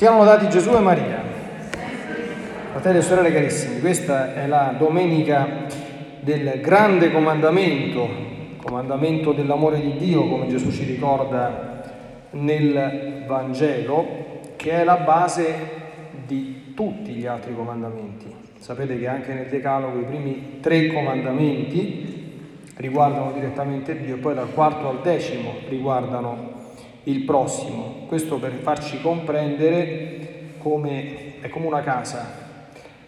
Siano lodati Gesù e Maria. Fratelli e sorelle carissimi, questa è la domenica del grande comandamento dell'amore di Dio, come Gesù ci ricorda nel Vangelo, che è la base di tutti gli altri comandamenti. Sapete che anche nel Decalogo i primi 3 comandamenti riguardano direttamente Dio e poi dal 4 al 10 riguardano il prossimo. Questo per farci comprendere come è come una casa.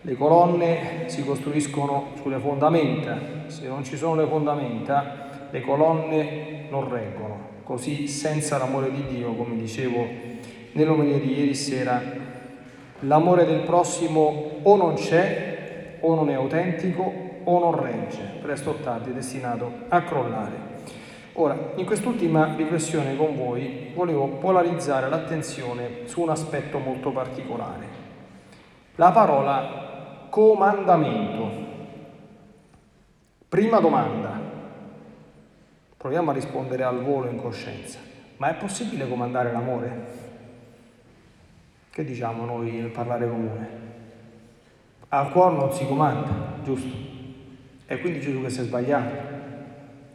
Le colonne si costruiscono sulle fondamenta, se non ci sono le fondamenta le colonne non reggono. Così senza l'amore di Dio, come dicevo nell'omelia di ieri sera, l'amore del prossimo o non c'è, o non è autentico, o non regge, presto o tardi è destinato a crollare. Ora, in quest'ultima riflessione con voi volevo polarizzare l'attenzione su un aspetto molto particolare, la parola comandamento. Prima domanda, proviamo a rispondere al volo in coscienza: ma è possibile comandare l'amore? Che diciamo noi nel parlare comune? Al cuore non si comanda, giusto? E quindi Gesù che si è sbagliato,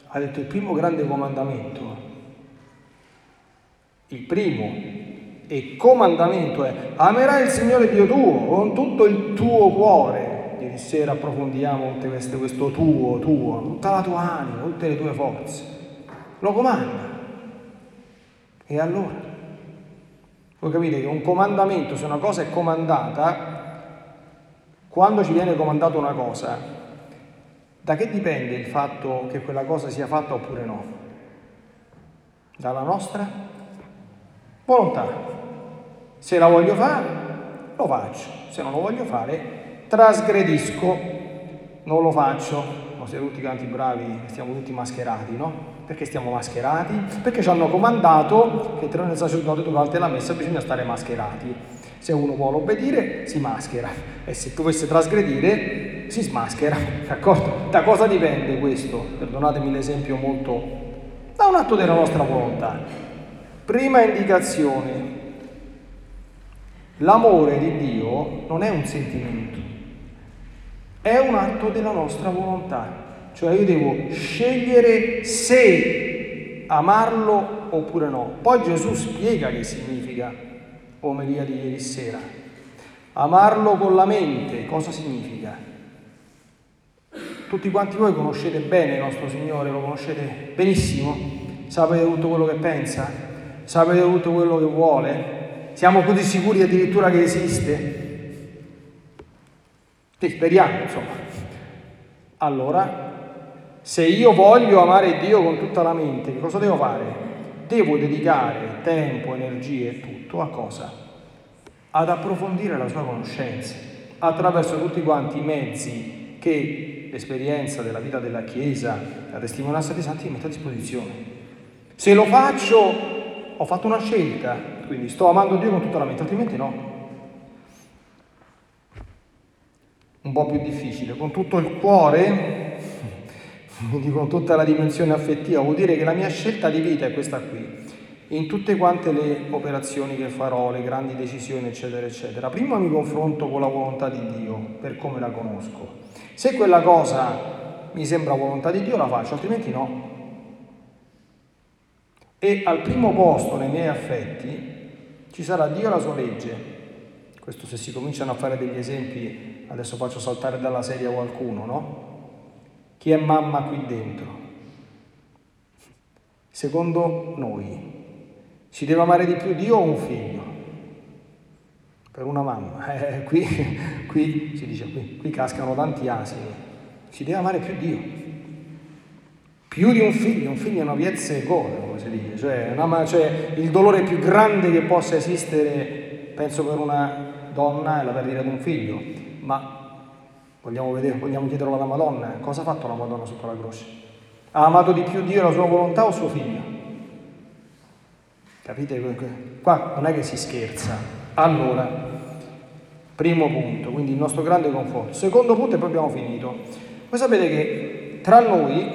ha detto il primo grande comandamento, il primo e comandamento è: amerai il Signore Dio tuo con tutto il tuo cuore. Ieri sera approfondiamo questo tuo, tutta la tua anima, tutte le tue forze. Lo comanda. E allora? Voi capite che un comandamento, se una cosa è comandata, quando ci viene comandata una cosa, da che dipende il fatto che quella cosa sia fatta oppure no? Dalla nostra volontà. Se la voglio fare, lo faccio. Se non lo voglio fare, trasgredisco, non lo faccio. Ma siete tutti quanti bravi, stiamo tutti mascherati, no? Perché stiamo mascherati? Perché ci hanno comandato che tranne il sacerdote durante la messa bisogna stare mascherati. Se uno vuole obbedire, si maschera. E se dovesse trasgredire, si smaschera. D'accordo? Da cosa dipende questo? Perdonatemi l'esempio molto... da un atto della nostra volontà. Prima indicazione. L'amore di Dio non è un sentimento, è un atto della nostra volontà. Cioè io devo scegliere se amarlo oppure no. Poi Gesù spiega che significa, omelia di ieri sera. Amarlo con la mente, cosa significa? Tutti quanti voi conoscete bene il nostro Signore, lo conoscete benissimo, sapete tutto quello che pensa, sapete tutto quello che vuole. Siamo così sicuri addirittura che esiste? Sì, speriamo, insomma. Allora, se io voglio amare Dio con tutta la mente, che cosa devo fare? Devo dedicare tempo, energie e tutto a cosa? Ad approfondire la sua conoscenza, attraverso tutti quanti i mezzi che l'esperienza della vita della Chiesa, la testimonianza dei Santi mette a disposizione. Se lo faccio, ho fatto una scelta. Quindi sto amando Dio con tutta la mente, altrimenti no. Un po' più difficile, con tutto il cuore, quindi con tutta la dimensione affettiva, vuol dire che la mia scelta di vita è questa qui. In tutte quante le operazioni che farò, le grandi decisioni, eccetera, eccetera, prima mi confronto con la volontà di Dio, per come la conosco. Se quella cosa mi sembra volontà di Dio, la faccio, altrimenti no. E al primo posto nei miei affetti ci sarà Dio e la sua legge. Questo se si cominciano a fare degli esempi, adesso faccio saltare dalla sedia qualcuno, no? Chi è mamma qui dentro? Secondo noi, si deve amare di più Dio o un figlio? Per una mamma, qui si dice, qui cascano tanti asini. Si deve amare più Dio, più di un figlio è una piazza e gola, come si dice, cioè il dolore più grande che possa esistere, penso, per una donna è la perdita di un figlio, ma vogliamo chiederlo alla Madonna, cosa ha fatto la Madonna sotto la croce? Ha amato di più Dio la sua volontà o suo figlio? Capite? Qua non è che si scherza. Allora, primo punto, quindi il nostro grande conforto. Secondo punto e poi abbiamo finito. Voi sapete che tra noi,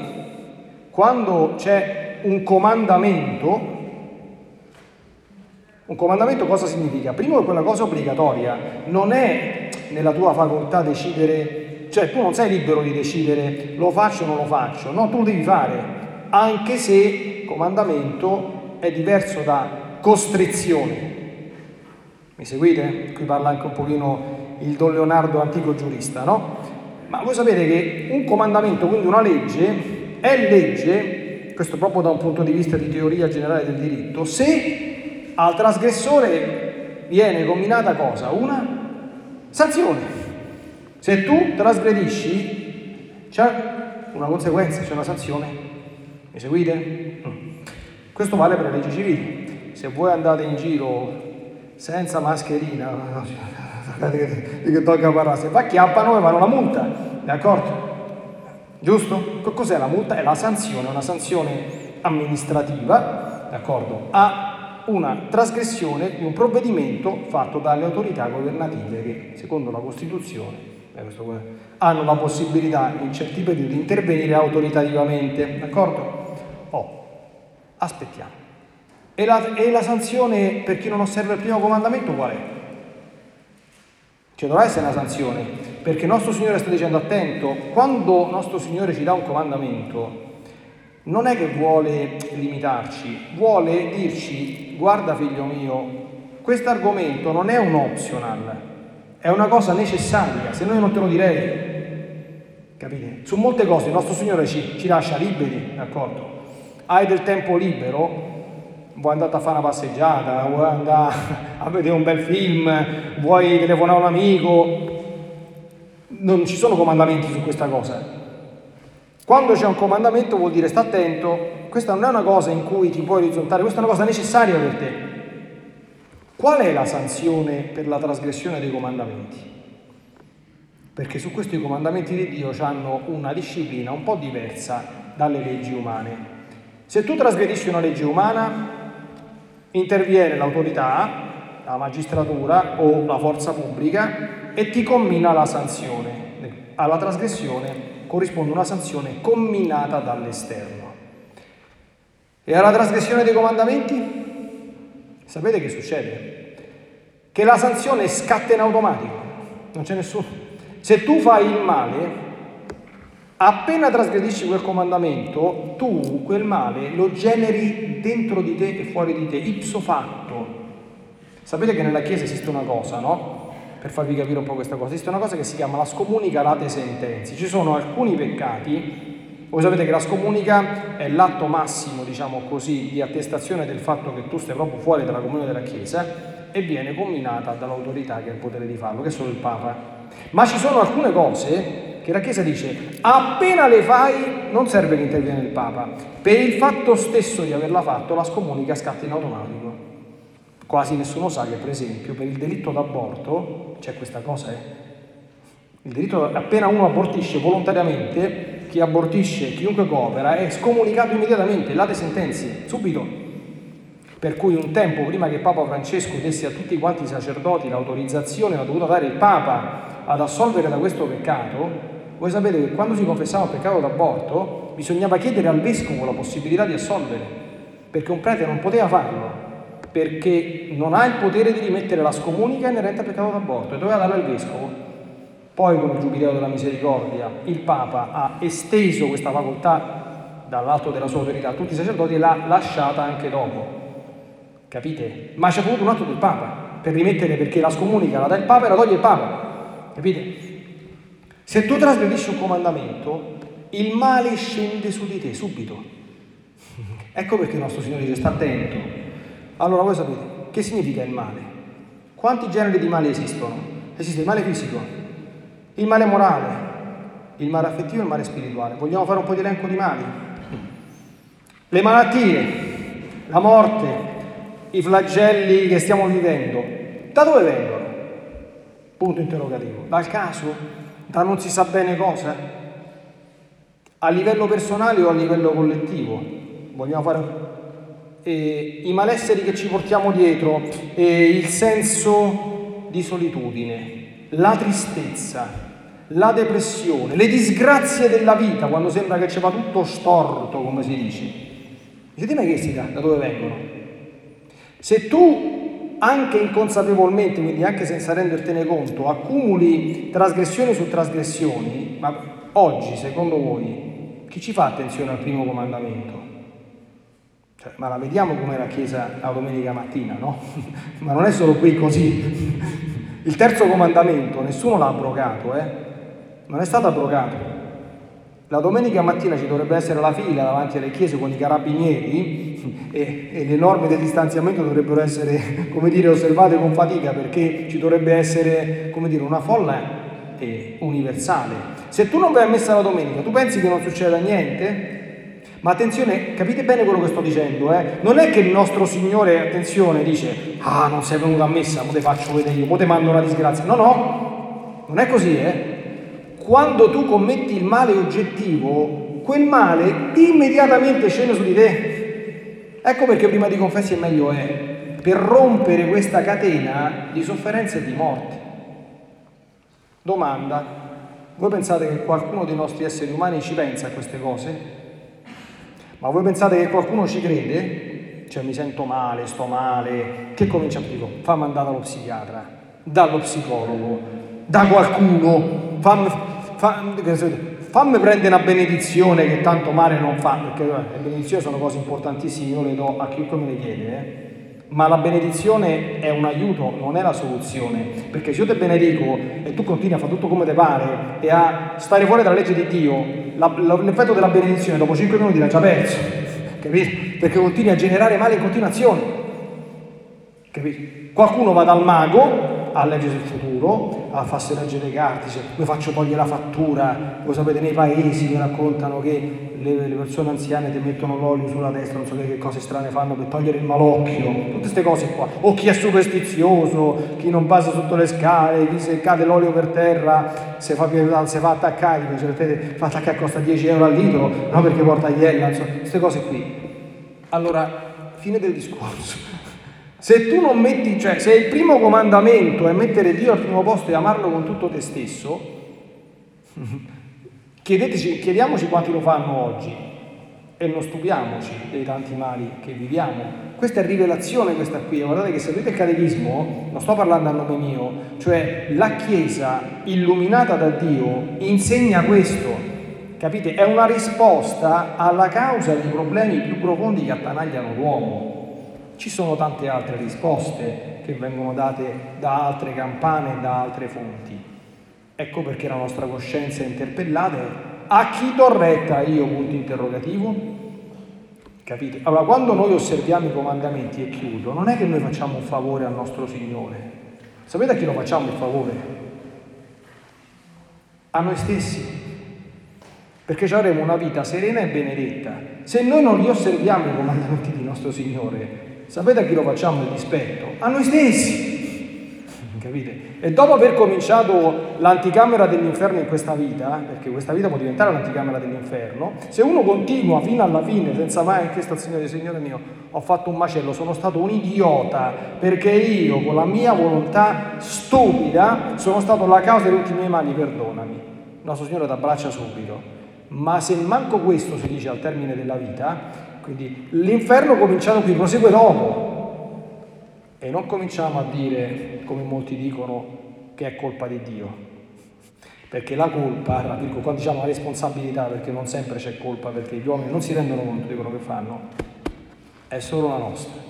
quando c'è un comandamento, Un comandamento cosa significa? Primo che è una cosa obbligatoria, non è nella tua facoltà decidere, cioè tu non sei libero di decidere lo faccio o non lo faccio, no, tu lo devi fare, anche se comandamento è diverso da costrizione. Mi seguite? Qui parla anche un pochino il Don Leonardo, antico giurista, no? Ma voi sapete che un comandamento, quindi una legge, è legge, questo proprio da un punto di vista di teoria generale del diritto, se al trasgressore viene combinata cosa? Una sanzione. Se tu trasgredisci c'è una conseguenza, c'è una sanzione. Mi seguite? Questo vale per le leggi civili. Se voi andate in giro senza mascherina, che tocca parlare, se va chiappano e vanno la multa, d'accordo? Giusto? Cos'è la multa? È la sanzione, una sanzione amministrativa, d'accordo? A una trasgressione di un provvedimento fatto dalle autorità governative che, secondo la Costituzione, hanno la possibilità in certi periodi di intervenire autoritativamente, d'accordo? Aspettiamo. E la sanzione per chi non osserva il primo comandamento qual è? Ci dovrà essere una sanzione, perché il nostro Signore sta dicendo attento, quando il nostro Signore ci dà un comandamento non è che vuole limitarci, vuole dirci guarda figlio mio, questo argomento non è un optional, è una cosa necessaria, se no io non te lo direi. Capite? Su molte cose il nostro Signore ci lascia liberi, d'accordo? Hai del tempo libero? Vuoi andare a fare una passeggiata, vuoi andare a vedere un bel film, vuoi telefonare a un amico, non ci sono comandamenti su questa cosa. Quando c'è un comandamento vuol dire sta attento, questa non è una cosa in cui ti puoi orizzontare, questa è una cosa necessaria per te. Qual è la sanzione per la trasgressione dei comandamenti? Perché su questo i comandamenti di Dio hanno una disciplina un po' diversa dalle leggi umane. Se tu trasgredisci una legge umana interviene l'autorità, la magistratura o la forza pubblica e ti commina la sanzione. Alla trasgressione corrisponde una sanzione comminata dall'esterno. E alla trasgressione dei comandamenti? Sapete che succede? Che la sanzione scatta in automatico, non c'è nessuno. Se tu fai il male, appena trasgredisci quel comandamento, tu quel male lo generi dentro di te e fuori di te, ipso facto. Sapete che nella Chiesa esiste una cosa, no? Per farvi capire un po' questa cosa, esiste una cosa che si chiama la scomunica late sentenzi. Ci sono alcuni peccati, voi sapete che la scomunica è l'atto massimo, diciamo così, di attestazione del fatto che tu stai proprio fuori dalla comunione della Chiesa e viene combinata dall'autorità che ha il potere di farlo, che è solo il Papa. Ma ci sono alcune cose che la Chiesa dice, appena le fai non serve che interviene il Papa, per il fatto stesso di averla fatto la scomunica scatta in automatico. Quasi nessuno sa che per esempio per il delitto d'aborto, c'è questa cosa, il delitto appena uno abortisce volontariamente, chi abortisce, chiunque coopera, è scomunicato immediatamente, late sentenze, subito. Per cui un tempo prima che Papa Francesco desse a tutti quanti i sacerdoti l'autorizzazione, l'ha dovuta dare il Papa ad assolvere da questo peccato. Voi sapete che quando si confessava il peccato d'aborto bisognava chiedere al vescovo la possibilità di assolvere, perché un prete non poteva farlo, perché non ha il potere di rimettere la scomunica inerente al peccato d'aborto e doveva darlo al vescovo. Poi con il Giubileo della Misericordia il Papa ha esteso questa facoltà dall'alto della sua autorità a tutti i sacerdoti e l'ha lasciata anche dopo. Capite? Ma c'è voluto un atto del Papa per rimettere, perché la scomunica la dà il Papa e la toglie il Papa. Capite? Se tu trasgredisci un comandamento, il male scende su di te subito. Ecco perché il nostro Signore dice sta attento. Allora voi sapete che significa il male? Quanti generi di male esistono? Esiste il male fisico, il male morale, il male affettivo e il male spirituale. Vogliamo fare un po' di elenco di mali? Le malattie, la morte, i flagelli che stiamo vivendo, da dove vengono? Punto interrogativo. Dal caso? Da non si sa bene cosa? A livello personale o a livello collettivo? Vogliamo fare i malesseri che ci portiamo dietro, il senso di solitudine, la tristezza, la depressione, le disgrazie della vita, quando sembra che ci va tutto storto, come si dice. Senti, ma che si dà? Da dove vengono? Se tu anche inconsapevolmente, quindi anche senza rendertene conto, accumuli trasgressioni su trasgressioni, ma oggi, secondo voi, chi ci fa attenzione al primo comandamento? Cioè, ma la vediamo com'è la Chiesa la domenica mattina, no? Ma non è solo qui così. Il terzo comandamento nessuno l'ha abrogato, non è stato abrogato. La domenica mattina ci dovrebbe essere la fila davanti alle chiese con i carabinieri e le norme del distanziamento dovrebbero essere, come dire, osservate con fatica, perché ci dovrebbe essere, come dire, una folla universale. Se tu non vai a messa la domenica, tu pensi che non succeda niente? Ma attenzione, capite bene quello che sto dicendo, Non è che il nostro Signore, attenzione, dice: ah, non sei venuto a messa, mo te faccio vedere io, mo te mando una disgrazia. No, non è così, Quando tu commetti il male oggettivo, quel male immediatamente scende su di te. Ecco perché prima di confessi è meglio per rompere questa catena di sofferenza e di morte. Domanda: voi pensate che qualcuno dei nostri esseri umani ci pensa a queste cose? Ma voi pensate che qualcuno ci crede? Cioè, mi sento male, sto male, che comincia a dire: fammi andare dallo psichiatra, dallo psicologo, da qualcuno, fammi prendere una benedizione che tanto male non fa, perché le benedizioni sono cose importantissime, io le do a chiunque me le chiede, ma la benedizione è un aiuto, non è la soluzione, perché se io te benedico e tu continui a fare tutto come te pare e a stare fuori dalla legge di Dio, l'effetto della benedizione dopo 5 minuti l'ha già perso, capito? Perché continui a generare male in continuazione, capito? Qualcuno va dal mago a leggere il futuro, a farsi leggere le carte, dice: mi faccio togliere la fattura. Voi sapete, nei paesi che raccontano che le persone anziane ti mettono l'olio sulla testa, non so che cose strane fanno per togliere il malocchio, tutte queste cose qua, o chi è superstizioso, chi non passa sotto le scale, chi se cade l'olio per terra se fa attaccare, costa 10 euro al litro, no, perché porta iella, insomma, queste cose qui. Allora, fine del discorso. Se tu non metti, cioè se il primo comandamento è mettere Dio al primo posto e amarlo con tutto te stesso, chiediamoci quanti lo fanno oggi e non stupiamoci dei tanti mali che viviamo. Questa è rivelazione, questa qui. Guardate che se vedete il catechismo, non sto parlando a nome mio, cioè la Chiesa illuminata da Dio insegna questo, capite? È una risposta alla causa dei problemi più profondi che attanagliano l'uomo. Ci sono tante altre risposte che vengono date da altre campane, da altre fonti. Ecco perché la nostra coscienza è interpellata: a chi do retta io? Punto interrogativo. Capite? Allora, quando noi osserviamo i comandamenti, e chiudo, non è che noi facciamo un favore al nostro Signore. Sapete a chi lo facciamo il favore? A noi stessi. Perché ci avremo una vita serena e benedetta. Se noi non li osserviamo i comandamenti di nostro Signore, sapete a chi lo facciamo il dispetto? A noi stessi. Capite? E dopo aver cominciato l'anticamera dell'inferno in questa vita, perché questa vita può diventare l'anticamera dell'inferno, se uno continua fino alla fine senza mai chiedere al Signore: Signore mio, ho fatto un macello, sono stato un idiota, perché io con la mia volontà stupida sono stato la causa degli ultimi miei mali, perdonami. Il nostro Signore ti abbraccia subito. Ma se manco questo si dice al termine della vita, quindi l'inferno cominciato qui prosegue dopo. E non cominciamo a dire, come molti dicono, che è colpa di Dio, perché la colpa, quando diciamo la responsabilità, perché non sempre c'è colpa, perché gli uomini non si rendono conto di quello che fanno, è solo la nostra.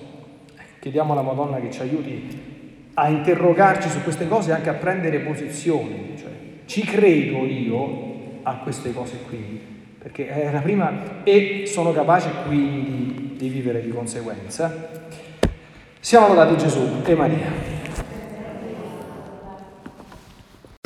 Chiediamo alla Madonna che ci aiuti a interrogarci su queste cose e anche a prendere posizioni, cioè ci credo io a queste cose qui, perché è la prima, e sono capace quindi di vivere di conseguenza. Siamo lodati Gesù e Maria.